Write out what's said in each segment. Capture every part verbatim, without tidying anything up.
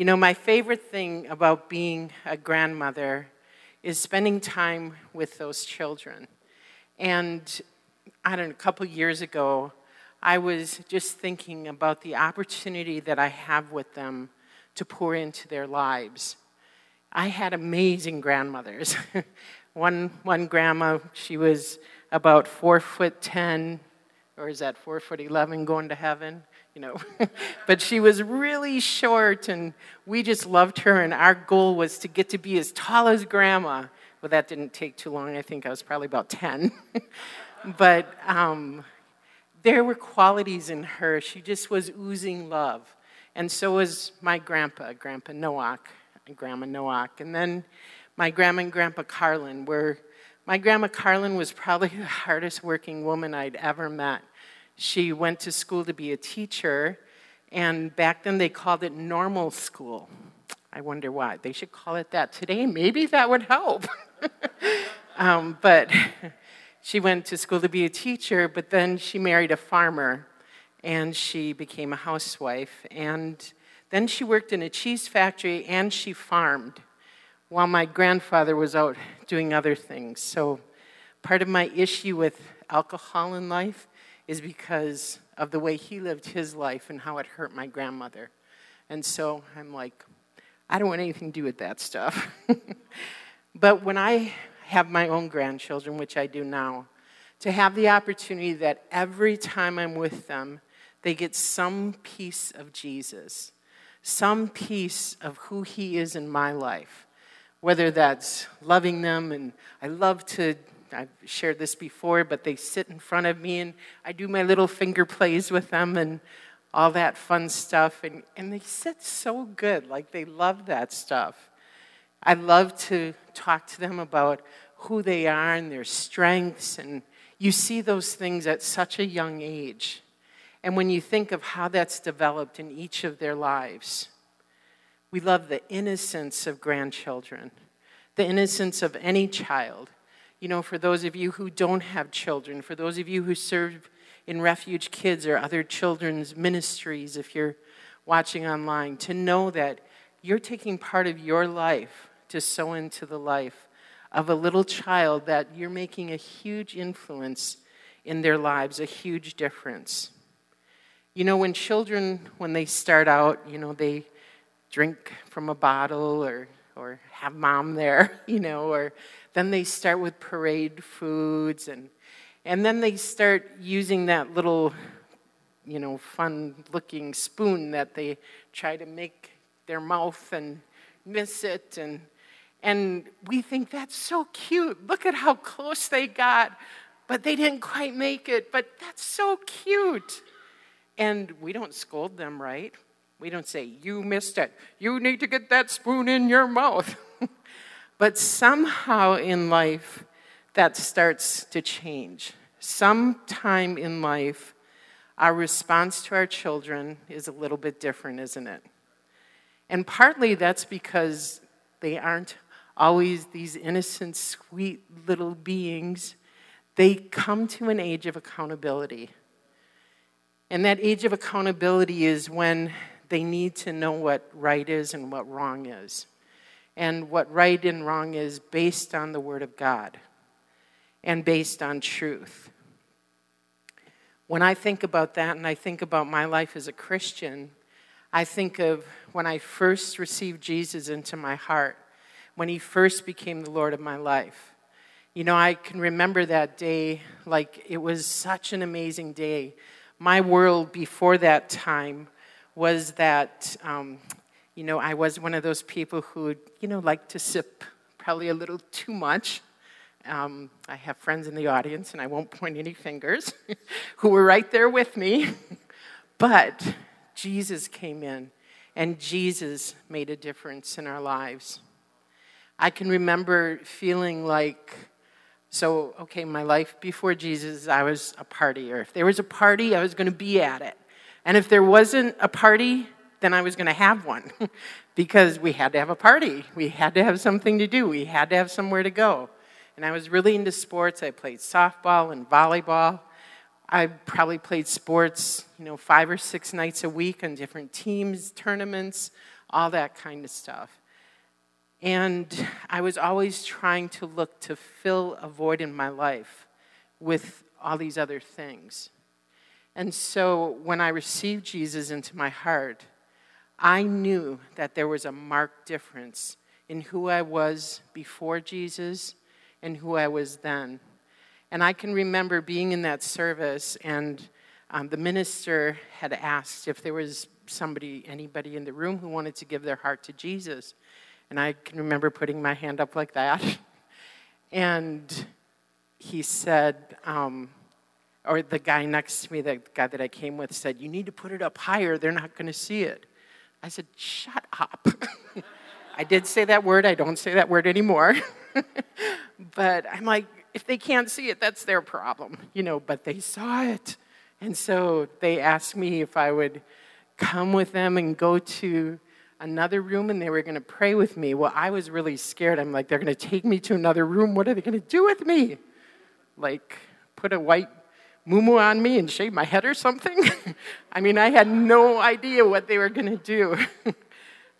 You know, my favorite thing about being a grandmother is spending time with those children. And I don't know, a couple years ago, I was just thinking about the opportunity that I have with them to pour into their lives. I had amazing grandmothers. one, one grandma, she was about four foot ten, or is that four foot eleven going to heaven? You know, but she was really short, and we just loved her, and our goal was to get to be as tall as Grandma. Well, that didn't take too long. I think I was probably about ten. But um, there were qualities in her. She just was oozing love. And so was my grandpa, Grandpa Nowak, and Grandma Nowak. And then my grandma and Grandpa Carlin were, my Grandma Carlin was probably the hardest working woman I'd ever met. She went to school to be a teacher, and back then they called it normal school. I wonder why. They should call it that today. Maybe that would help. um, but she went to school to be a teacher, but then she married a farmer, and she became a housewife. And then she worked in a cheese factory, and she farmed, while my grandfather was out doing other things. So part of my issue with alcohol in life is because of the way he lived his life and how it hurt my grandmother. And so I'm like, I don't want anything to do with that stuff. But when I have my own grandchildren, which I do now, to have the opportunity that every time I'm with them, they get some piece of Jesus, some piece of who he is in my life, whether that's loving them, and I love to, I've shared this before, but they sit in front of me, and I do my little finger plays with them, and all that fun stuff, and, and they sit so good, like they love that stuff. I love to talk to them about who they are and their strengths, and you see those things at such a young age. And when you think of how that's developed in each of their lives, we love the innocence of grandchildren, the innocence of any child. You know, for those of you who don't have children, for those of you who serve in Refuge Kids or other children's ministries, if you're watching online, to know that you're taking part of your life to sow into the life of a little child, that you're making a huge influence in their lives, a huge difference. You know, when children, when they start out, you know, they drink from a bottle or or have mom there, you know, or then they start with parade foods, and and then they start using that little, you know, fun-looking spoon that they try to make their mouth and miss it, and and we think that's so cute. Look at how close they got, but they didn't quite make it, but that's so cute. And we don't scold them, right? We don't say, you missed it. You need to get that spoon in your mouth. But somehow in life, that starts to change. Sometime in life, our response to our children is a little bit different, isn't it? And partly that's because they aren't always these innocent, sweet little beings. They come to an age of accountability. And that age of accountability is when they need to know what right is and what wrong is, and what right and wrong is based on the Word of God and based on truth. When I think about that, and I think about my life as a Christian, I think of when I first received Jesus into my heart, when he first became the Lord of my life. You know, I can remember that day like it was such an amazing day. My world before that time was that, um, you know, I was one of those people who, you know, liked to sip probably a little too much. Um, I have friends in the audience, and I won't point any fingers, who were right there with me. But Jesus came in, and Jesus made a difference in our lives. I can remember feeling like, so, okay, my life before Jesus, I was a partier. If there was a party, I was going to be at it. And if there wasn't a party, then I was going to have one, because we had to have a party. We had to have something to do. We had to have somewhere to go. And I was really into sports. I played softball and volleyball. I probably played sports, you know, five or six nights a week on different teams, tournaments, all that kind of stuff. And I was always trying to look to fill a void in my life with all these other things. And so when I received Jesus into my heart, I knew that there was a marked difference in who I was before Jesus and who I was then. And I can remember being in that service, and um, the minister had asked if there was somebody, anybody in the room who wanted to give their heart to Jesus. And I can remember putting my hand up like that. And he said, um, or the guy next to me, the guy that I came with, said, "You need to put it up higher. They're not going to see it." I said, "Shut up." I did say that word. I don't say that word anymore. But I'm like, if they can't see it, that's their problem, you know, but they saw it. And so they asked me if I would come with them and go to another room, and they were going to pray with me. Well, I was really scared. I'm like, they're going to take me to another room. What are they going to do with me? Like, put a white muumuu on me and shave my head or something? I mean, I had no idea what they were going to do.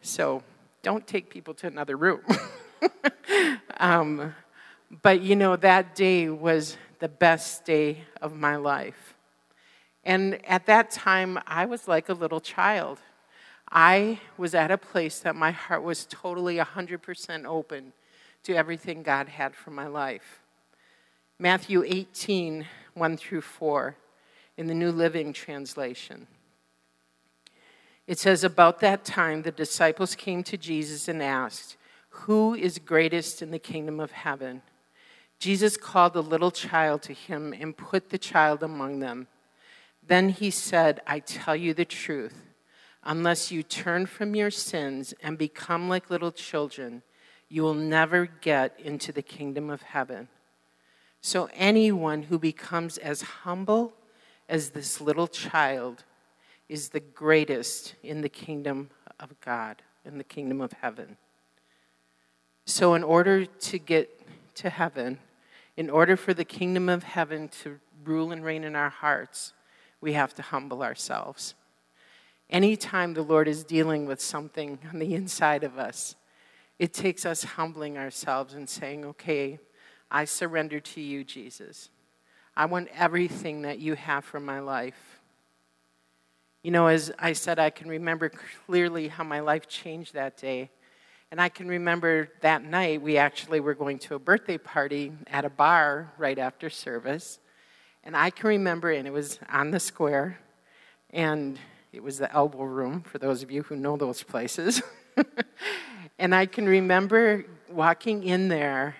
So don't take people to another room. um, but, you know, that day was the best day of my life. And at that time, I was like a little child. I was at a place that my heart was totally one hundred percent open to everything God had for my life. Matthew eighteen, one through four, in the New Living Translation. It says, "About that time, the disciples came to Jesus and asked, 'Who is greatest in the kingdom of heaven?' Jesus called the little child to him and put the child among them. Then he said, 'I tell you the truth. Unless you turn from your sins and become like little children, you will never get into the kingdom of heaven. So anyone who becomes as humble as this little child is the greatest in the kingdom of God, in the kingdom of heaven.'" So in order to get to heaven, in order for the kingdom of heaven to rule and reign in our hearts, we have to humble ourselves. Anytime the Lord is dealing with something on the inside of us, it takes us humbling ourselves and saying, "Okay, I surrender to you, Jesus. I want everything that you have for my life." You know, as I said, I can remember clearly how my life changed that day. And I can remember that night, we actually were going to a birthday party at a bar right after service. And I can remember, and it was on the square, and it was the Elbow Room, for those of you who know those places. And I can remember walking in there,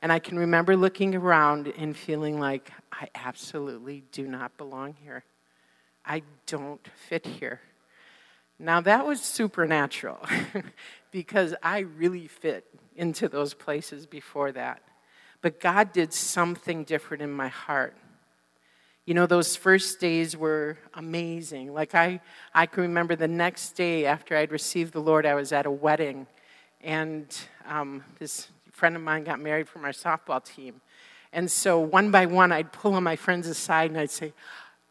and I can remember looking around and feeling like, I absolutely do not belong here. I don't fit here. Now, that was supernatural, because I really fit into those places before that. But God did something different in my heart. You know, those first days were amazing. Like, I, I can remember the next day after I'd received the Lord, I was at a wedding. And um, this friend of mine got married from our softball team. And so one by one, I'd pull all my friends aside and I'd say,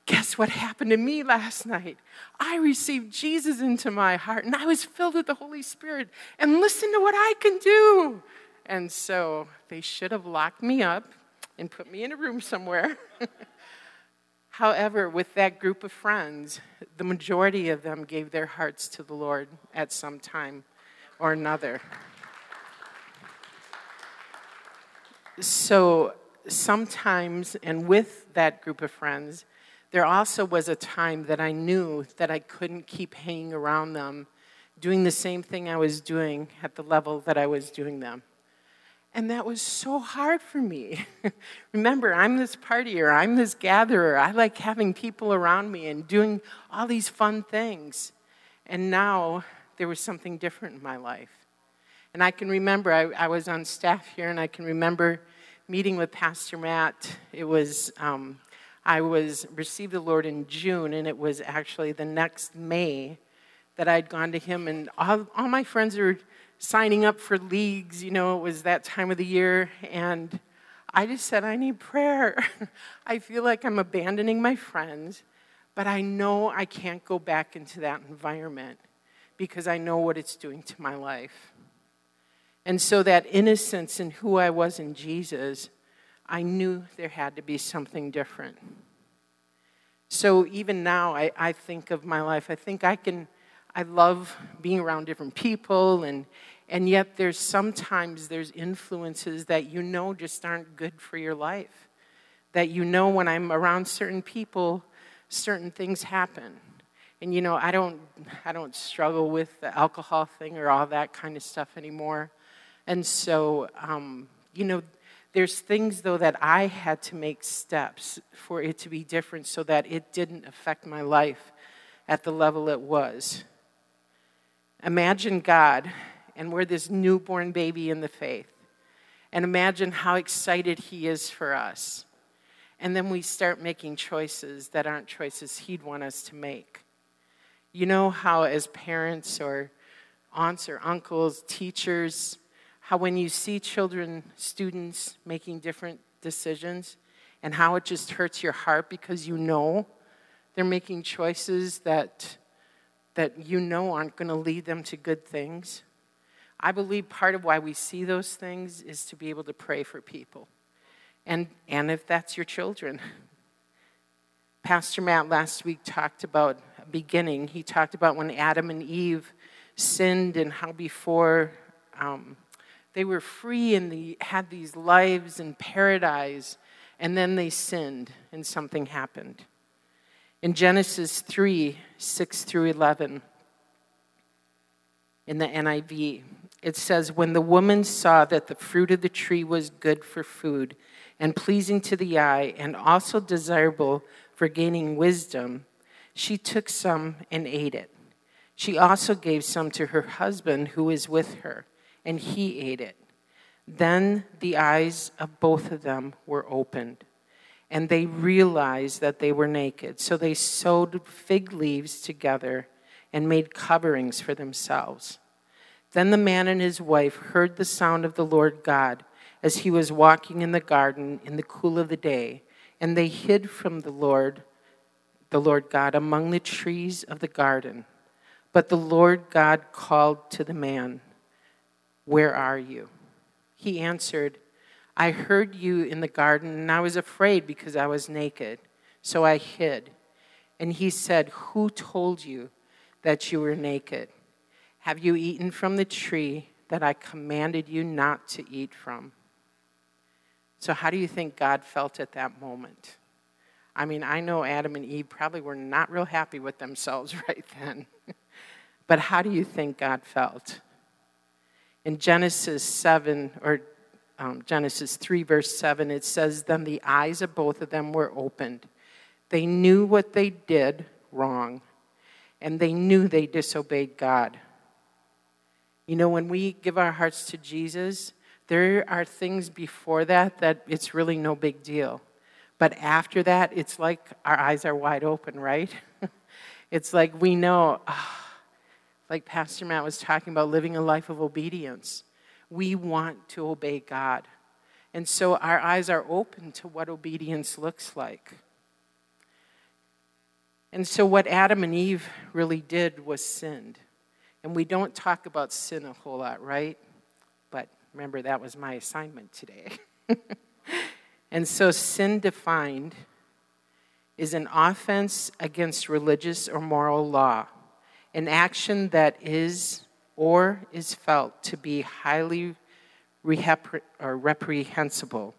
"Guess what happened to me last night? I received Jesus into my heart, and I was filled with the Holy Spirit. And listen to what I can do." And so they should have locked me up and put me in a room somewhere. However, with that group of friends, the majority of them gave their hearts to the Lord at some time or another. So sometimes, and with that group of friends, there also was a time that I knew that I couldn't keep hanging around them, doing the same thing I was doing at the level that I was doing them. And that was so hard for me. Remember, I'm this partier, I'm this gatherer. I like having people around me and doing all these fun things. And now there was something different in my life. And I can remember, I, I was on staff here, and I can remember meeting with Pastor Matt. It was, um, I was received the Lord in June, and it was actually the next May that I'd gone to him, and all, all my friends were signing up for leagues, you know, it was that time of the year, and I just said, "I need prayer. I feel like I'm abandoning my friends, but I know I can't go back into that environment because I know what it's doing to my life. And so that innocence in who I was in Jesus, I knew there had to be something different. So even now, I, I think of my life. I think I can, I love being around different people, and and yet there's sometimes there's influences that you know just aren't good for your life. That you know when I'm around certain people, certain things happen. And you know, I don't I don't struggle with the alcohol thing or all that kind of stuff anymore. And so, um, you know, there's things, though, that I had to make steps for it to be different so that it didn't affect my life at the level it was. Imagine God, and we're this newborn baby in the faith. And imagine how excited he is for us. And then we start making choices that aren't choices he'd want us to make. You know how as parents or aunts or uncles, teachers, how when you see children, students making different decisions and how it just hurts your heart because you know they're making choices that, that you know aren't going to lead them to good things. I believe part of why we see those things is to be able to pray for people. And, and if that's your children. Pastor Matt last week talked about beginning. He talked about when Adam and Eve sinned and how before um, they were free and they had these lives in paradise, and then they sinned and something happened. In Genesis three, six through eleven, in the N I V, it says, "When the woman saw that the fruit of the tree was good for food and pleasing to the eye and also desirable for gaining wisdom, she took some and ate it. She also gave some to her husband who was with her, and he ate it. Then the eyes of both of them were opened, and they realized that they were naked. So they sewed fig leaves together and made coverings for themselves. Then the man and his wife heard the sound of the Lord God as he was walking in the garden in the cool of the day, and they hid from the Lord the Lord God among the trees of the garden. But the Lord God called to the man, 'Where are you?' He answered, 'I heard you in the garden, and I was afraid because I was naked, so I hid.' And he said, 'Who told you that you were naked? Have you eaten from the tree that I commanded you not to eat from?'" So how do you think God felt at that moment? I mean, I know Adam and Eve probably were not real happy with themselves right then. But how do you think God felt? In Genesis seven, or um, Genesis three, verse seven, it says, "Then the eyes of both of them were opened. They knew what they did wrong, and they knew they disobeyed God." You know, when we give our hearts to Jesus, there are things before that that it's really no big deal. But after that, it's like our eyes are wide open, right? It's like we know, oh, like Pastor Matt was talking about, living a life of obedience. We want to obey God. And so our eyes are open to what obedience looks like. And so what Adam and Eve really did was sinned. And we don't talk about sin a whole lot, right? But remember, that was my assignment today. And so sin defined is an offense against religious or moral law, an action that is or is felt to be highly repre- or reprehensible,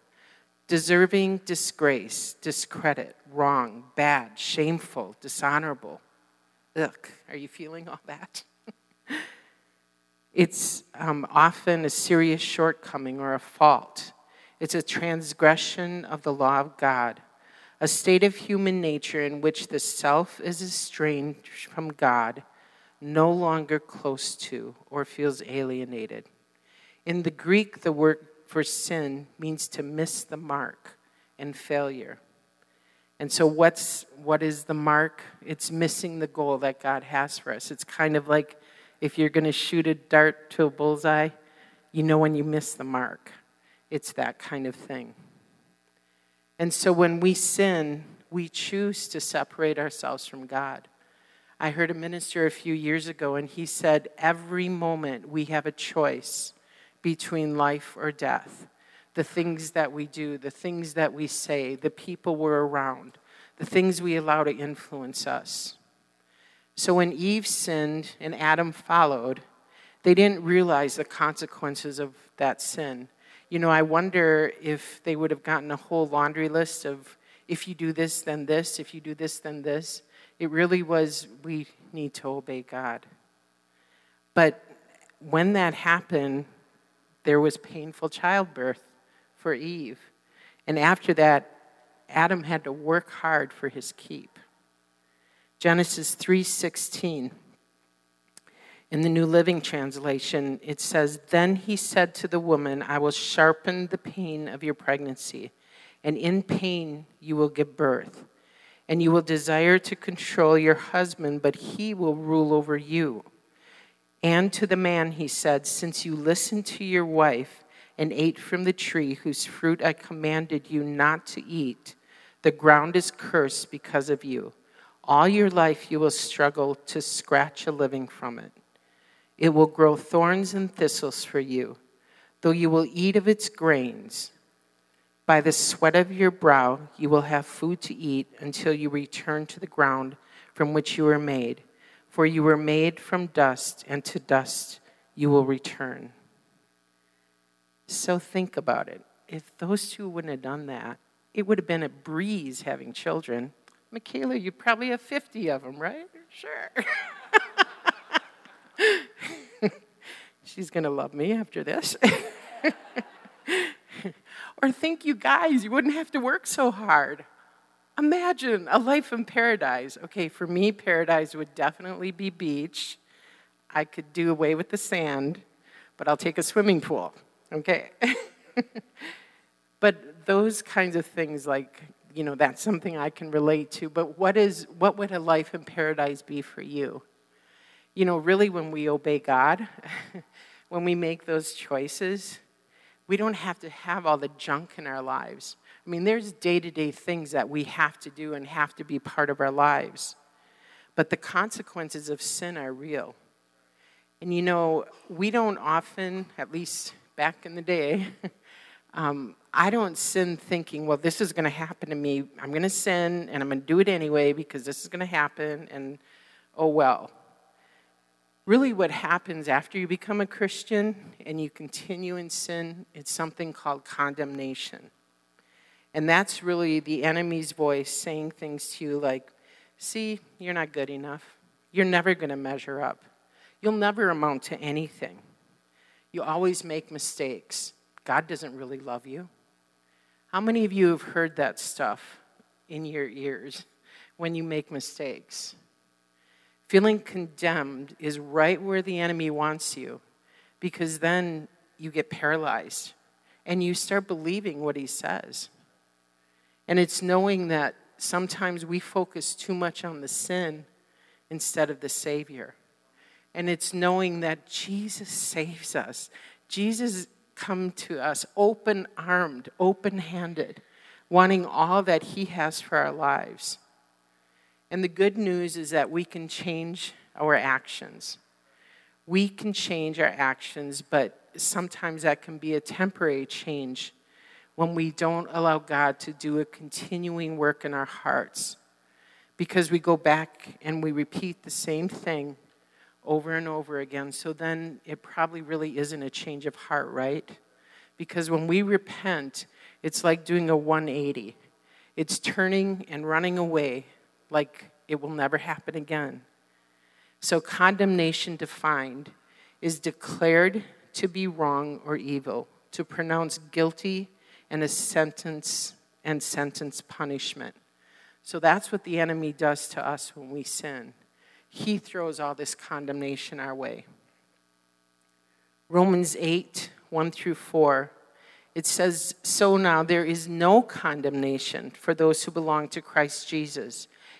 deserving disgrace, discredit, wrong, bad, shameful, dishonorable. Ugh, are you feeling all that? It's um, often a serious shortcoming or a fault. It's a transgression of the law of God, a state of human nature in which the self is estranged from God, no longer close to or feels alienated. In the Greek, the word for sin means to miss the mark and failure. And so what's what is the mark? It's missing the goal that God has for us. It's kind of like if you're going to shoot a dart to a bullseye, you know when you miss the mark. It's that kind of thing. And so when we sin, we choose to separate ourselves from God. I heard a minister a few years ago, and he said, every moment we have a choice between life or death. The things that we do, the things that we say, the people we're around, the things we allow to influence us. So when Eve sinned and Adam followed, they didn't realize the consequences of that sin. You know, I wonder if they would have gotten a whole laundry list of, if you do this, then this, if you do this, then this. It really was, we need to obey God. But when that happened, there was painful childbirth for Eve. And after that, Adam had to work hard for his keep. Genesis three sixteen. In the New Living Translation, it says, then he said to the woman, I will sharpen the pain of your pregnancy, and in pain you will give birth. And you will desire to control your husband, but he will rule over you. And to the man he said, since you listened to your wife and ate from the tree whose fruit I commanded you not to eat, the ground is cursed because of you. All your life you will struggle to scratch a living from it. It will grow thorns and thistles for you, though you will eat of its grains. By the sweat of your brow, you will have food to eat until you return to the ground from which you were made. For you were made from dust, and to dust you will return. So think about it. If those two wouldn't have done that, it would have been a breeze having children. Michaela, you'd probably have fifty of them, right? Sure. She's going to love me after this. Or think, you guys, you wouldn't have to work so hard. Imagine a life in paradise. Okay, for me, paradise would definitely be beach. I could do away with the sand, but I'll take a swimming pool. Okay. But those kinds of things, like, you know, that's something I can relate to. But what is, what would a life in paradise be for you? You know, really, when we obey God, when we make those choices, we don't have to have all the junk in our lives. I mean, there's day-to-day things that we have to do and have to be part of our lives. But the consequences of sin are real. And, you know, we don't often, at least back in the day, um, I don't sin thinking, well, this is going to happen to me. I'm going to sin, and I'm going to do it anyway because this is going to happen, and oh, well. Really what happens after you become a Christian and you continue in sin, it's something called condemnation. And that's really the enemy's voice saying things to you like, see, you're not good enough. You're never going to measure up. You'll never amount to anything. You always make mistakes. God doesn't really love you. How many of you have heard that stuff in your ears when you make mistakes? Feeling condemned is right where the enemy wants you, because then you get paralyzed and you start believing what he says. And it's knowing that sometimes we focus too much on the sin instead of the Savior. And it's knowing that Jesus saves us. Jesus come to us open-armed, open-handed, wanting all that he has for our lives. And the good news is that we can change our actions. We can change our actions, but sometimes that can be a temporary change when we don't allow God to do a continuing work in our hearts, because we go back and we repeat the same thing over and over again. So then it probably really isn't a change of heart, right? Because when we repent, it's like doing a one eighty. It's turning and running away like it will never happen again. So condemnation defined is declared to be wrong or evil, to pronounce guilty and a sentence and sentence punishment. So that's what the enemy does to us when we sin. He throws all this condemnation our way. Romans eight, one through four, it says, so now there is no condemnation for those who belong to Christ Jesus.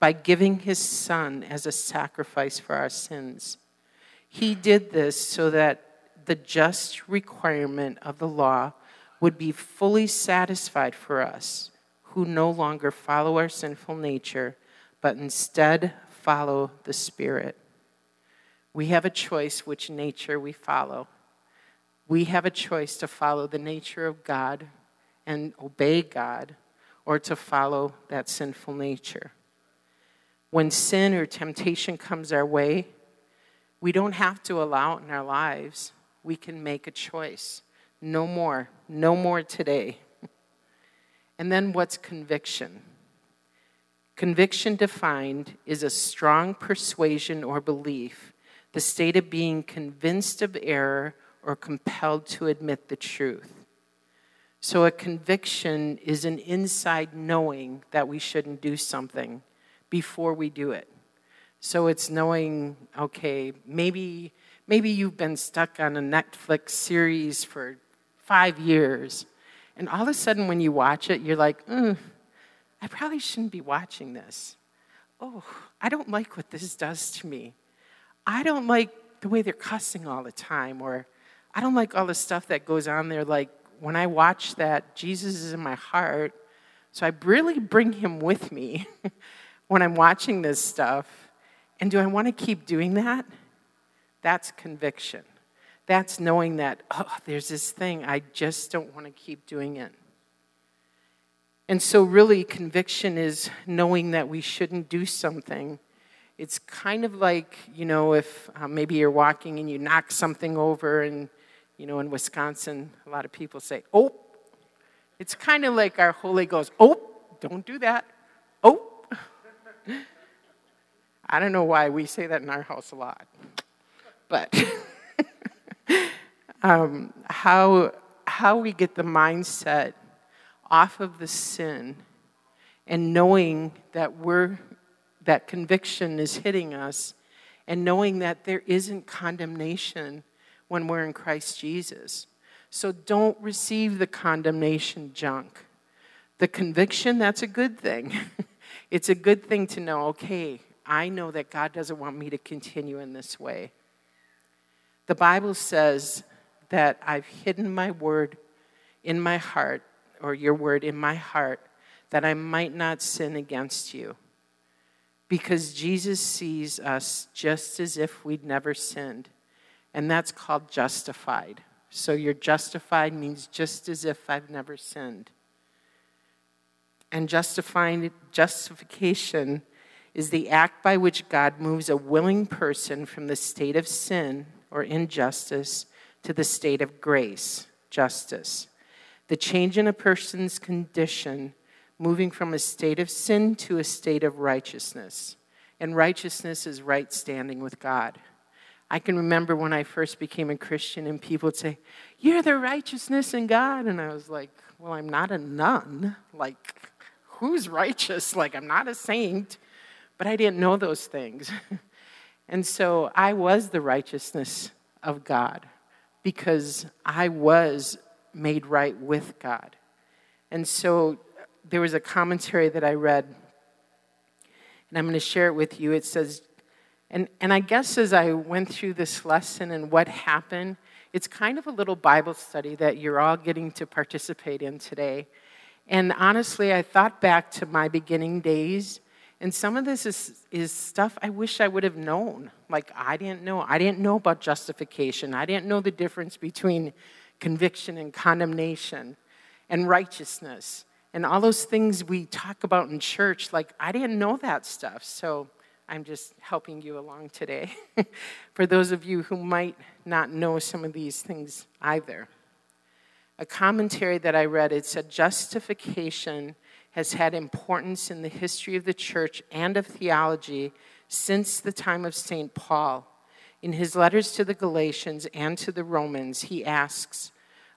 by giving his son as a sacrifice for our sins. He did this so that the just requirement of the law would be fully satisfied for us who no longer follow our sinful nature, but instead follow the Spirit. We have a choice which nature we follow. We have a choice to follow the nature of God and obey God, or to follow that sinful nature. When sin or temptation comes our way, we don't have to allow it in our lives. We can make a choice. No more. No more today. And then what's conviction? Conviction defined is a strong persuasion or belief, the state of being convinced of error or compelled to admit the truth. So a conviction is an inside knowing that we shouldn't do something before we do it. So it's knowing, okay, maybe maybe you've been stuck on a Netflix series for five years, and all of a sudden when you watch it, you're like, mm, I probably shouldn't be watching this. Oh, I don't like what this does to me. I don't like the way they're cussing all the time, or I don't like all the stuff that goes on there. Like, when I watch that, Jesus is in my heart, so I really bring him with me when I'm watching this stuff. And do I want to keep doing that? That's conviction. That's knowing that, oh, there's this thing, I just don't want to keep doing it. And so really, conviction is knowing that we shouldn't do something. It's kind of like, you know, if uh, maybe you're walking and you knock something over, and, you know, in Wisconsin, a lot of people say, oh. It's kind of like our Holy Ghost, oh, don't do that, oh. I don't know why we say that in our house a lot. But um, how, how we get the mindset off of the sin and knowing that we're, that conviction is hitting us, and knowing that there isn't condemnation when we're in Christ Jesus. So don't receive the condemnation junk. The conviction, that's a good thing. It's a good thing to know, okay, I know that God doesn't want me to continue in this way. The Bible says that I've hidden my word in my heart, or your word in my heart, that I might not sin against you. Because Jesus sees us just as if we'd never sinned. And that's called justified. So you're justified means just as if I've never sinned. And justifying, justification is the act by which God moves a willing person from the state of sin or injustice to the state of grace, justice. The change in a person's condition, moving from a state of sin to a state of righteousness. And righteousness is right standing with God. I can remember when I first became a Christian and people would say, you're the righteousness in God. And I was like, well, I'm not a nun. Like, who's righteous? Like, I'm not a saint. But I didn't know those things. And so I was the righteousness of God because I was made right with God. And so there was a commentary that I read, and I'm going to share it with you. It says, and, and I guess as I went through this lesson and what happened, it's kind of a little Bible study that you're all getting to participate in today. And honestly, I thought back to my beginning days, and some of this is, is stuff I wish I would have known. Like, I didn't know. I didn't know about justification. I didn't know the difference between conviction and condemnation and righteousness and all those things we talk about in church. Like, I didn't know that stuff, so I'm just helping you along today for those of you who might not know some of these things either. A commentary that I read, it said, justification has had importance in the history of the church and of theology since the time of Saint Paul. In his letters to the Galatians and to the Romans, he asks,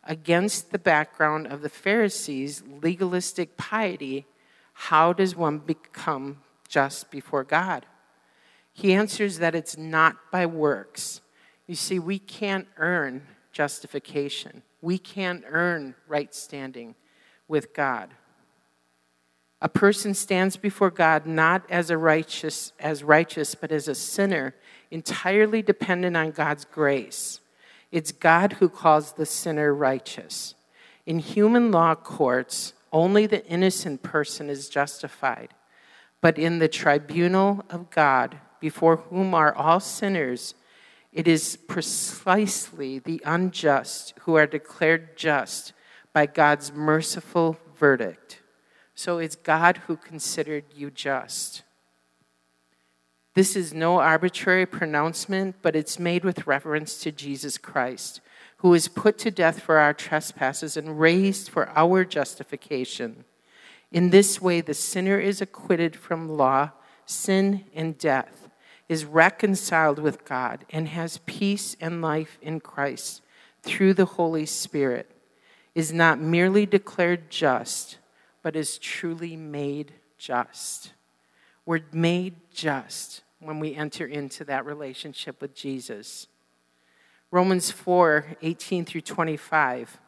against the background of the Pharisees' legalistic piety, how does one become just before God. He answers that it's not by works. You see, we can't earn justification. We can't earn right standing with God. A person stands before God not as a righteous, as righteous, but as a sinner, entirely dependent on God's grace. It's God who calls the sinner righteous. In human law courts, only the innocent person is justified. But in the tribunal of God, before whom are all sinners, it is precisely the unjust who are declared just by God's merciful verdict. So it's God who considered you just. This is no arbitrary pronouncement, but it's made with reference to Jesus Christ, who was put to death for our trespasses and raised for our justification. In this way, the sinner is acquitted from law, sin, and death, is reconciled with God, and has peace and life in Christ through the Holy Spirit, is not merely declared just, but is truly made just. We're made just when we enter into that relationship with Jesus. Romans four, eighteen through twenty-five,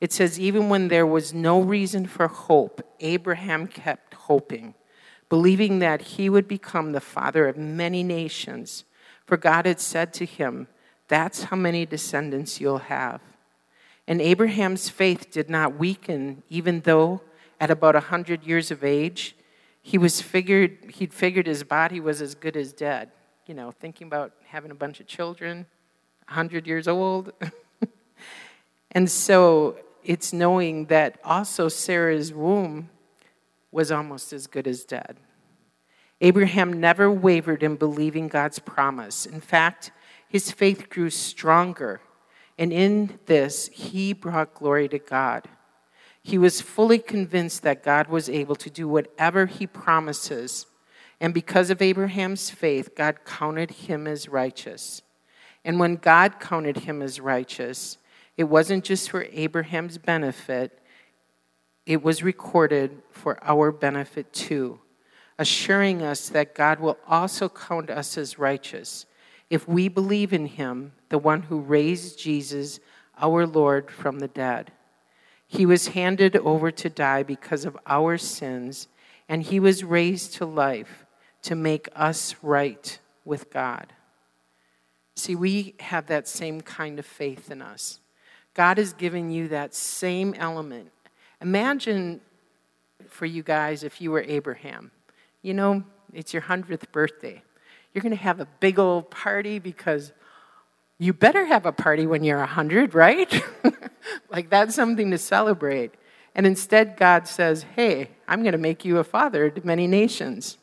it says, even when there was no reason for hope, Abraham kept hoping, believing that he would become the father of many nations. For God had said to him, that's how many descendants you'll have. And Abraham's faith did not weaken, even though at about one hundred years of age, he was figured, he'd figured his body was as good as dead. You know, thinking about having a bunch of children, one hundred years old. And so it's knowing that also Sarah's womb was almost as good as dead. Abraham never wavered in believing God's promise. In fact, his faith grew stronger. And in this, he brought glory to God. He was fully convinced that God was able to do whatever he promises. And because of Abraham's faith, God counted him as righteous. And when God counted him as righteous, it wasn't just for Abraham's benefit. It was recorded for our benefit too, assuring us that God will also count us as righteous if we believe in him, the one who raised Jesus, our Lord, from the dead. He was handed over to die because of our sins, and he was raised to life to make us right with God. See, we have that same kind of faith in us. God has given you that same element. Imagine for you guys if you were Abraham. You know, it's your hundredth birthday. You're going to have a big old party because you better have a party when you're one hundred, right? Like that's something to celebrate. And instead God says, hey, I'm going to make you a father to many nations.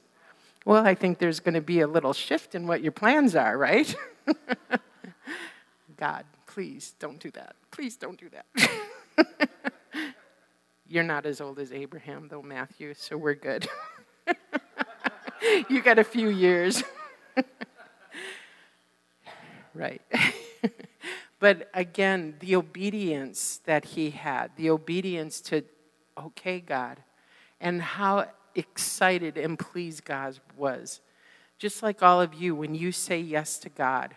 Well, I think there's going to be a little shift in what your plans are, right? God, please don't do that. Please don't do that. You're not as old as Abraham, though, Matthew, so we're good. You got a few years. Right. But again, the obedience that he had, the obedience to, okay, God, and how excited and pleased God was. Just like all of you, when you say yes to God,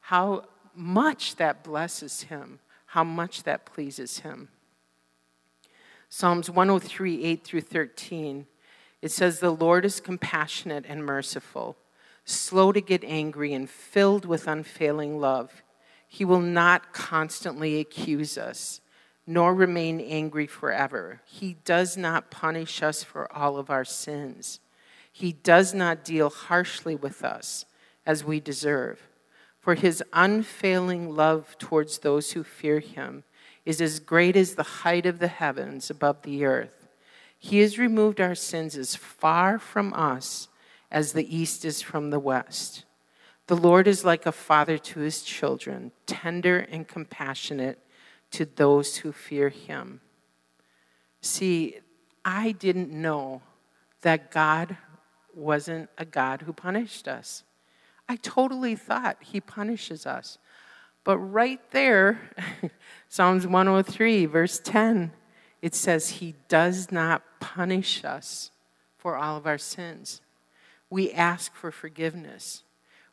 how much that blesses him, how much that pleases him. Psalms one oh three, eight through thirteen, it says, the Lord is compassionate and merciful, slow to get angry and filled with unfailing love. He will not constantly accuse us, nor remain angry forever. He does not punish us for all of our sins. He does not deal harshly with us as we deserve. For his unfailing love towards those who fear him is as great as the height of the heavens above the earth. He has removed our sins as far from us as the east is from the west. The Lord is like a father to his children, tender and compassionate to those who fear him. See, I didn't know that God wasn't a God who punished us. I totally thought he punishes us. But right there, Psalms one oh three, verse ten, it says he does not punish us for all of our sins. we ask for forgiveness.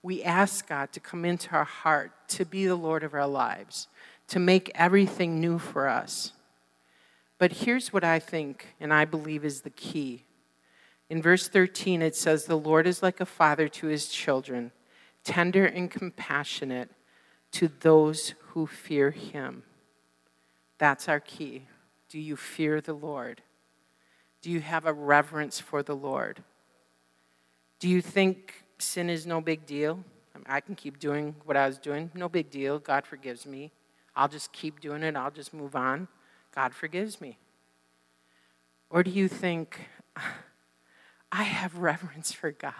We ask God to come into our heart, to be the Lord of our lives, to make everything new for us. But here's what I think and I believe is the key. In verse thirteen, it says, "The Lord is like a father to his children, tender and compassionate to those who fear him." That's our key. Do you fear the Lord? Do you have a reverence for the Lord? Do you think sin is no big deal? I can keep doing what I was doing. No big deal. God forgives me. I'll just keep doing it. I'll just move on. God forgives me. Or do you think, I have reverence for God.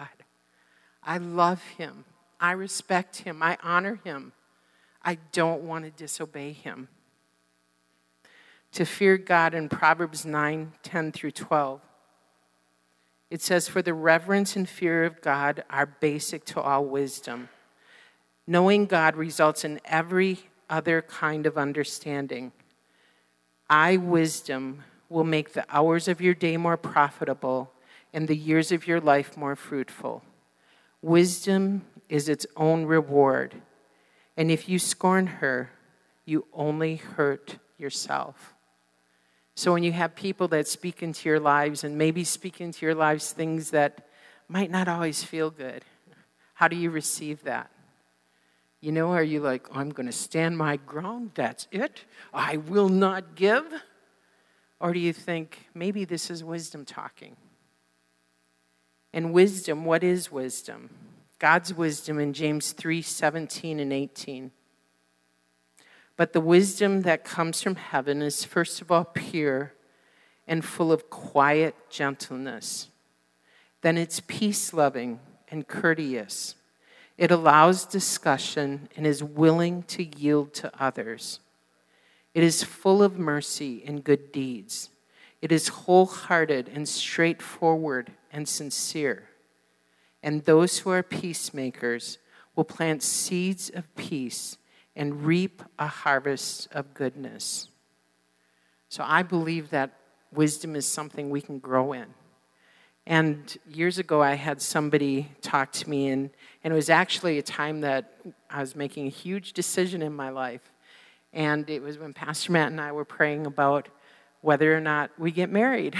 I love him. I respect him. I honor him. I don't want to disobey him. To fear God in Proverbs nine, ten through twelve. It says, "For the reverence and fear of God are basic to all wisdom. Knowing God results in every other kind of understanding. I, wisdom, will make the hours of your day more profitable and the years of your life more fruitful. Wisdom is its own reward, and if you scorn her, you only hurt yourself." So when you have people that speak into your lives and maybe speak into your lives things that might not always feel good, how do you receive that? You know, are you like, oh, I'm going to stand my ground, that's it, I will not give? Or do you think, maybe this is wisdom talking? And wisdom, what is wisdom? God's wisdom in James three, seventeen and eighteen. "But the wisdom that comes from heaven is first of all pure and full of quiet gentleness. Then it's peace-loving and courteous. It allows discussion and is willing to yield to others. It is full of mercy and good deeds. It is wholehearted and straightforward and sincere. And those who are peacemakers will plant seeds of peace and reap a harvest of goodness." So I believe that wisdom is something we can grow in. And years ago, I had somebody talk to me, and, and it was actually a time that I was making a huge decision in my life. And it was when Pastor Matt and I were praying about whether or not we get married.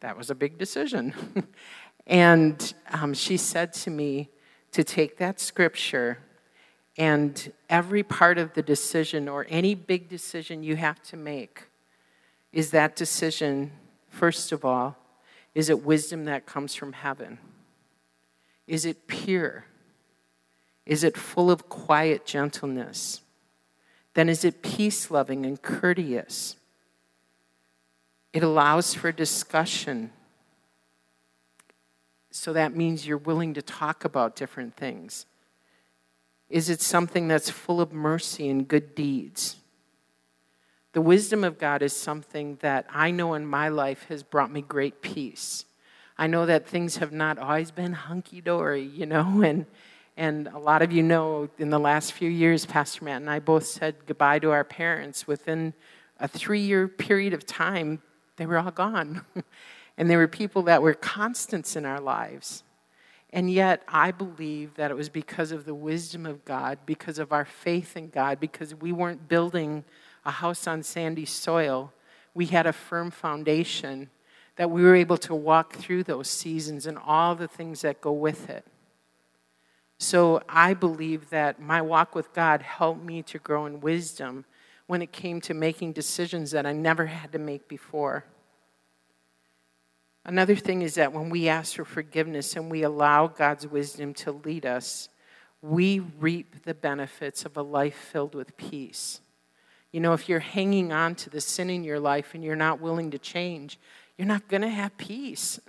That was a big decision. And um, she said to me to take that scripture, and every part of the decision or any big decision you have to make, is that decision, first of all, is it wisdom that comes from heaven? Is it pure? Is it full of quiet gentleness? Then is it peace-loving and courteous? It allows for discussion. So that means you're willing to talk about different things. Is it something that's full of mercy and good deeds? The wisdom of God is something that I know in my life has brought me great peace. I know that things have not always been hunky-dory, you know, and and a lot of you know in the last few years, Pastor Matt and I both said goodbye to our parents. Within a three-year period of time, they were all gone. And they were people that were constants in our lives. And yet, I believe that it was because of the wisdom of God, because of our faith in God, because we weren't building a house on sandy soil. We had a firm foundation that we were able to walk through those seasons and all the things that go with it. So I believe that my walk with God helped me to grow in wisdom when it came to making decisions that I never had to make before. Another thing is that when we ask for forgiveness and we allow God's wisdom to lead us, we reap the benefits of a life filled with peace. You know, if you're hanging on to the sin in your life and you're not willing to change, you're not going to have peace.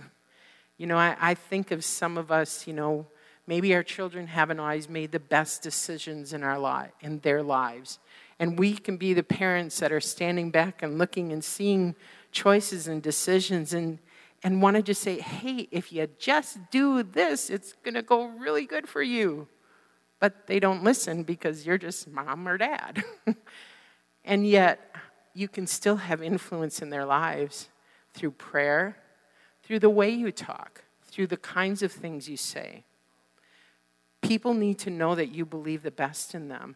You know, I, I think of some of us, you know, maybe our children haven't always made the best decisions in our li- in their lives. And we can be the parents that are standing back and looking and seeing choices and decisions and And want to just say, hey, if you just do this, it's going to go really good for you. But they don't listen because you're just mom or dad. And yet, you can still have influence in their lives through prayer, through the way you talk, through the kinds of things you say. People need to know that you believe the best in them.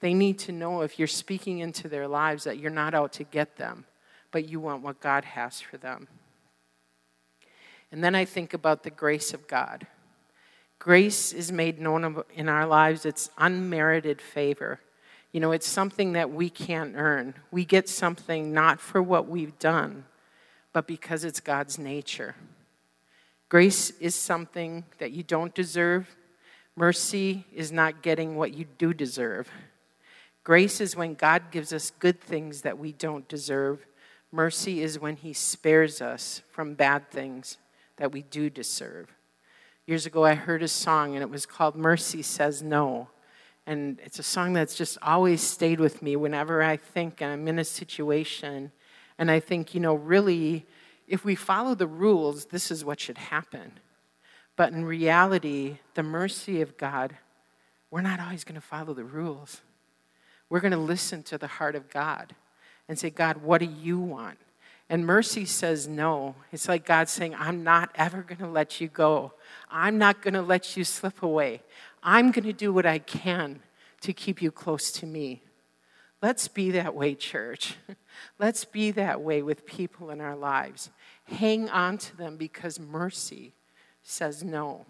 They need to know if you're speaking into their lives that you're not out to get them, but you want what God has for them. And then I think about the grace of God. Grace is made known in our lives. It's unmerited favor. You know, it's something that we can't earn. We get something not for what we've done, but because it's God's nature. Grace is something that you don't deserve. Mercy is not getting what you do deserve. Grace is when God gives us good things that we don't deserve. Mercy is when he spares us from bad things that we do deserve. Years ago, I heard a song, and it was called Mercy Says No. And it's a song that's just always stayed with me whenever I think I'm in a situation. And I think, you know, really, if we follow the rules, this is what should happen. But in reality, the mercy of God, we're not always going to follow the rules. We're going to listen to the heart of God and say, God, what do you want? And mercy says no. It's like God saying, I'm not ever going to let you go. I'm not going to let you slip away. I'm going to do what I can to keep you close to me. Let's be that way, church. Let's be that way with people in our lives. Hang on to them because mercy says no.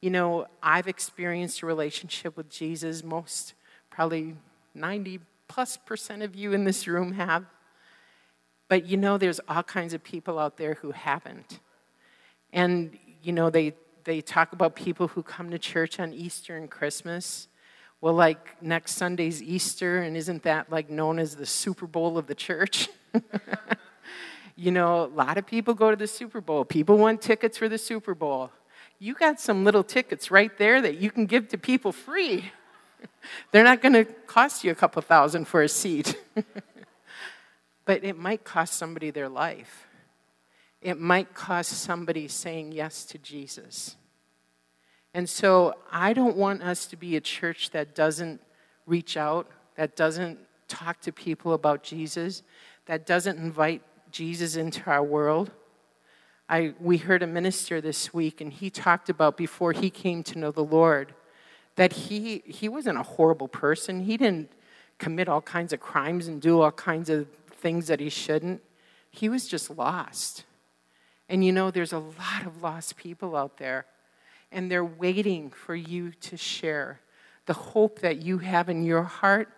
You know, I've experienced a relationship with Jesus. Most, probably ninety plus percent of you in this room have. But you know, there's all kinds of people out there who haven't. And, you know, they, they talk about people who come to church on Easter and Christmas. Well, like, next Sunday's Easter, and isn't that, like, known as the Super Bowl of the church? You know, a lot of people go to the Super Bowl. People want tickets for the Super Bowl. You got some little tickets right there that you can give to people free. They're not going to cost you a couple thousand for a seat. But it might cost somebody their life. It might cost somebody saying yes to Jesus. And so I don't want us to be a church that doesn't reach out, that doesn't talk to people about Jesus, that doesn't invite Jesus into our world. I, we heard a minister this week, and he talked about before he came to know the Lord, that he, he wasn't a horrible person. He didn't commit all kinds of crimes and do all kinds of things that he shouldn't. He was just lost. And you know, there's a lot of lost people out there, and they're waiting for you to share the hope that you have in your heart.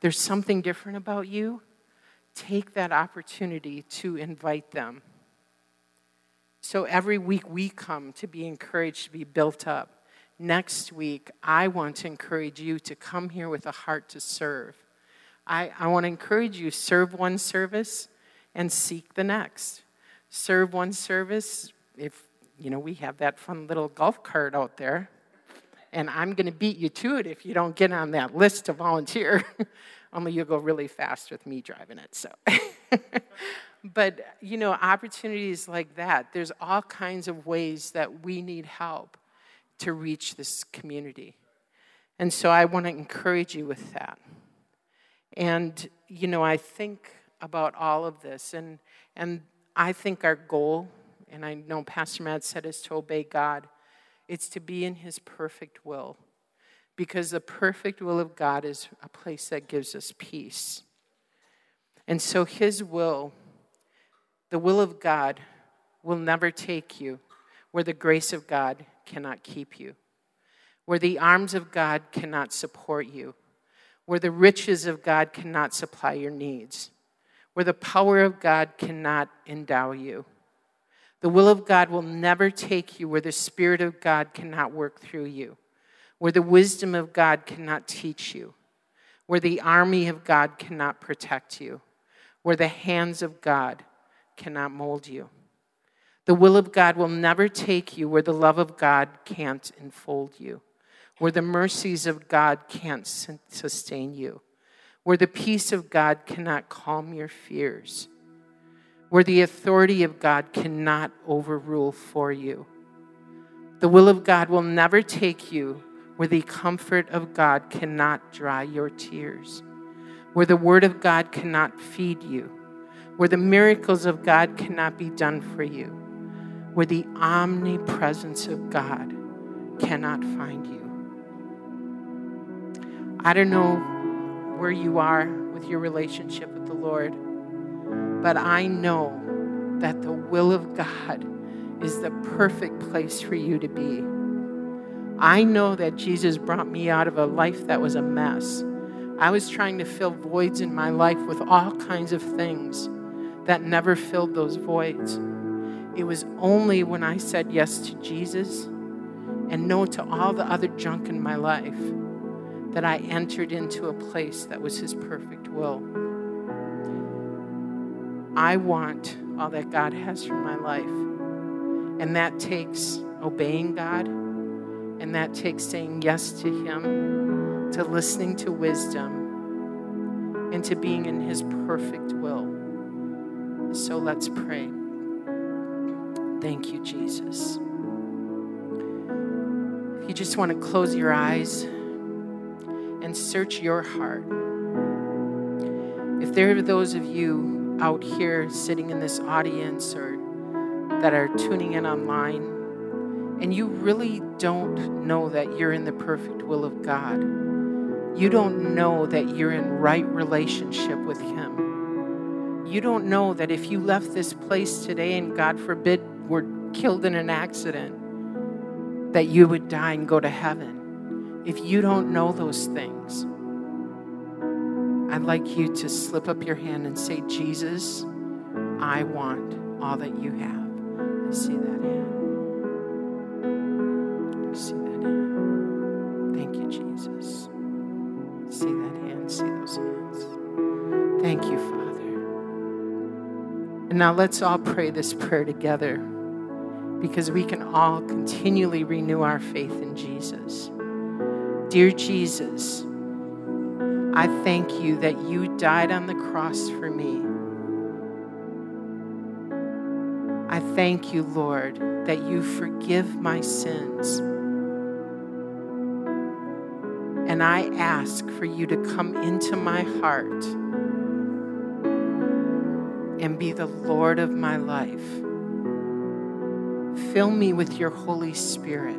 There's something different about you. Take that opportunity to invite them. So every week we come to be encouraged, to be built up. Next week, I want to encourage you to come here with a heart to serve. I, I want to encourage you, serve one service and seek the next. Serve one service, if, you know, we have that fun little golf cart out there, and I'm going to beat you to it if you don't get on that list to volunteer. Only you'll go really fast with me driving it, so. But, you know, opportunities like that, there's all kinds of ways that we need help to reach this community. And so I want to encourage you with that. And, you know, I think about all of this, and and I think our goal, and I know Pastor Matt said, is to obey God. It's to be in his perfect will, because the perfect will of God is a place that gives us peace. And so his will, the will of God, will never take you where the grace of God cannot keep you, where the arms of God cannot support you, where the riches of God cannot supply your needs, where the power of God cannot endow you. The will of God will never take you where the Spirit of God cannot work through you, where the wisdom of God cannot teach you, where the army of God cannot protect you, where the hands of God cannot mold you. The will of God will never take you where the love of God can't enfold you, where the mercies of God can't sustain you, where the peace of God cannot calm your fears, where the authority of God cannot overrule for you. The will of God will never take you where the comfort of God cannot dry your tears, where the word of God cannot feed you, where the miracles of God cannot be done for you, where the omnipresence of God cannot find you. I don't know where you are with your relationship with the Lord, but I know that the will of God is the perfect place for you to be. I know that Jesus brought me out of a life that was a mess. I was trying to fill voids in my life with all kinds of things that never filled those voids. It was only when I said yes to Jesus and no to all the other junk in my life that I entered into a place that was His perfect will. I want all that God has for my life. And that takes obeying God. And that takes saying yes to Him, to listening to wisdom, and to being in His perfect will. So let's pray. Thank you, Jesus. If you just want to close your eyes and search your heart. If there are those of you out here sitting in this audience or that are tuning in online, and you really don't know that you're in the perfect will of God. You don't know that you're in right relationship with Him. You don't know that if you left this place today and, God forbid, were killed in an accident, that you would die and go to heaven. If you don't know those things, I'd like you to slip up your hand and say, Jesus, I want all that you have. I see that hand. See that hand. Thank you, Jesus. See that hand. See those hands. Thank you, Father. And now let's all pray this prayer together, because we can all continually renew our faith in Jesus. Dear Jesus, I thank you that you died on the cross for me. I thank you, Lord, that you forgive my sins. And I ask for you to come into my heart and be the Lord of my life. Fill me with your Holy Spirit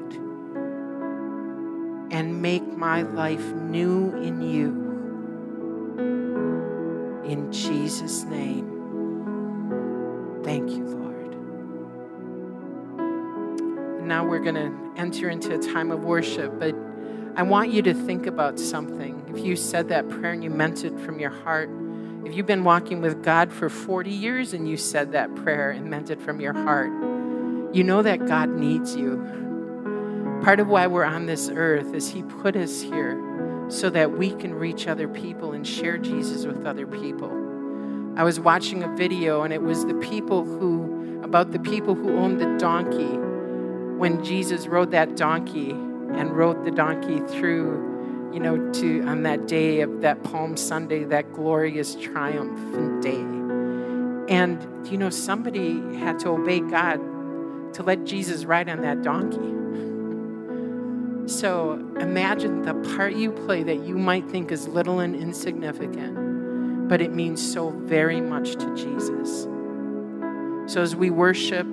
and make my life new in you. In Jesus' name. Thank you, Lord. And now we're going to enter into a time of worship, but I want you to think about something. If you said that prayer and you meant it from your heart, if you've been walking with God for forty years and you said that prayer and meant it from your heart, you know that God needs you. Part of why we're on this earth is He put us here so that we can reach other people and share Jesus with other people. I was watching a video, and it was the people who, about the people who owned the donkey when Jesus rode that donkey and rode the donkey through, you know, to on that day of that Palm Sunday, that glorious triumphant day. And, you know, somebody had to obey God to let Jesus ride on that donkey. So imagine the part you play that you might think is little and insignificant, but it means so very much to Jesus. So as we worship,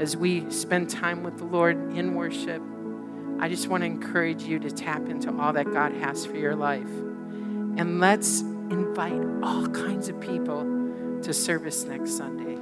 as we spend time with the Lord in worship, I just want to encourage you to tap into all that God has for your life. And let's invite all kinds of people to service next Sunday.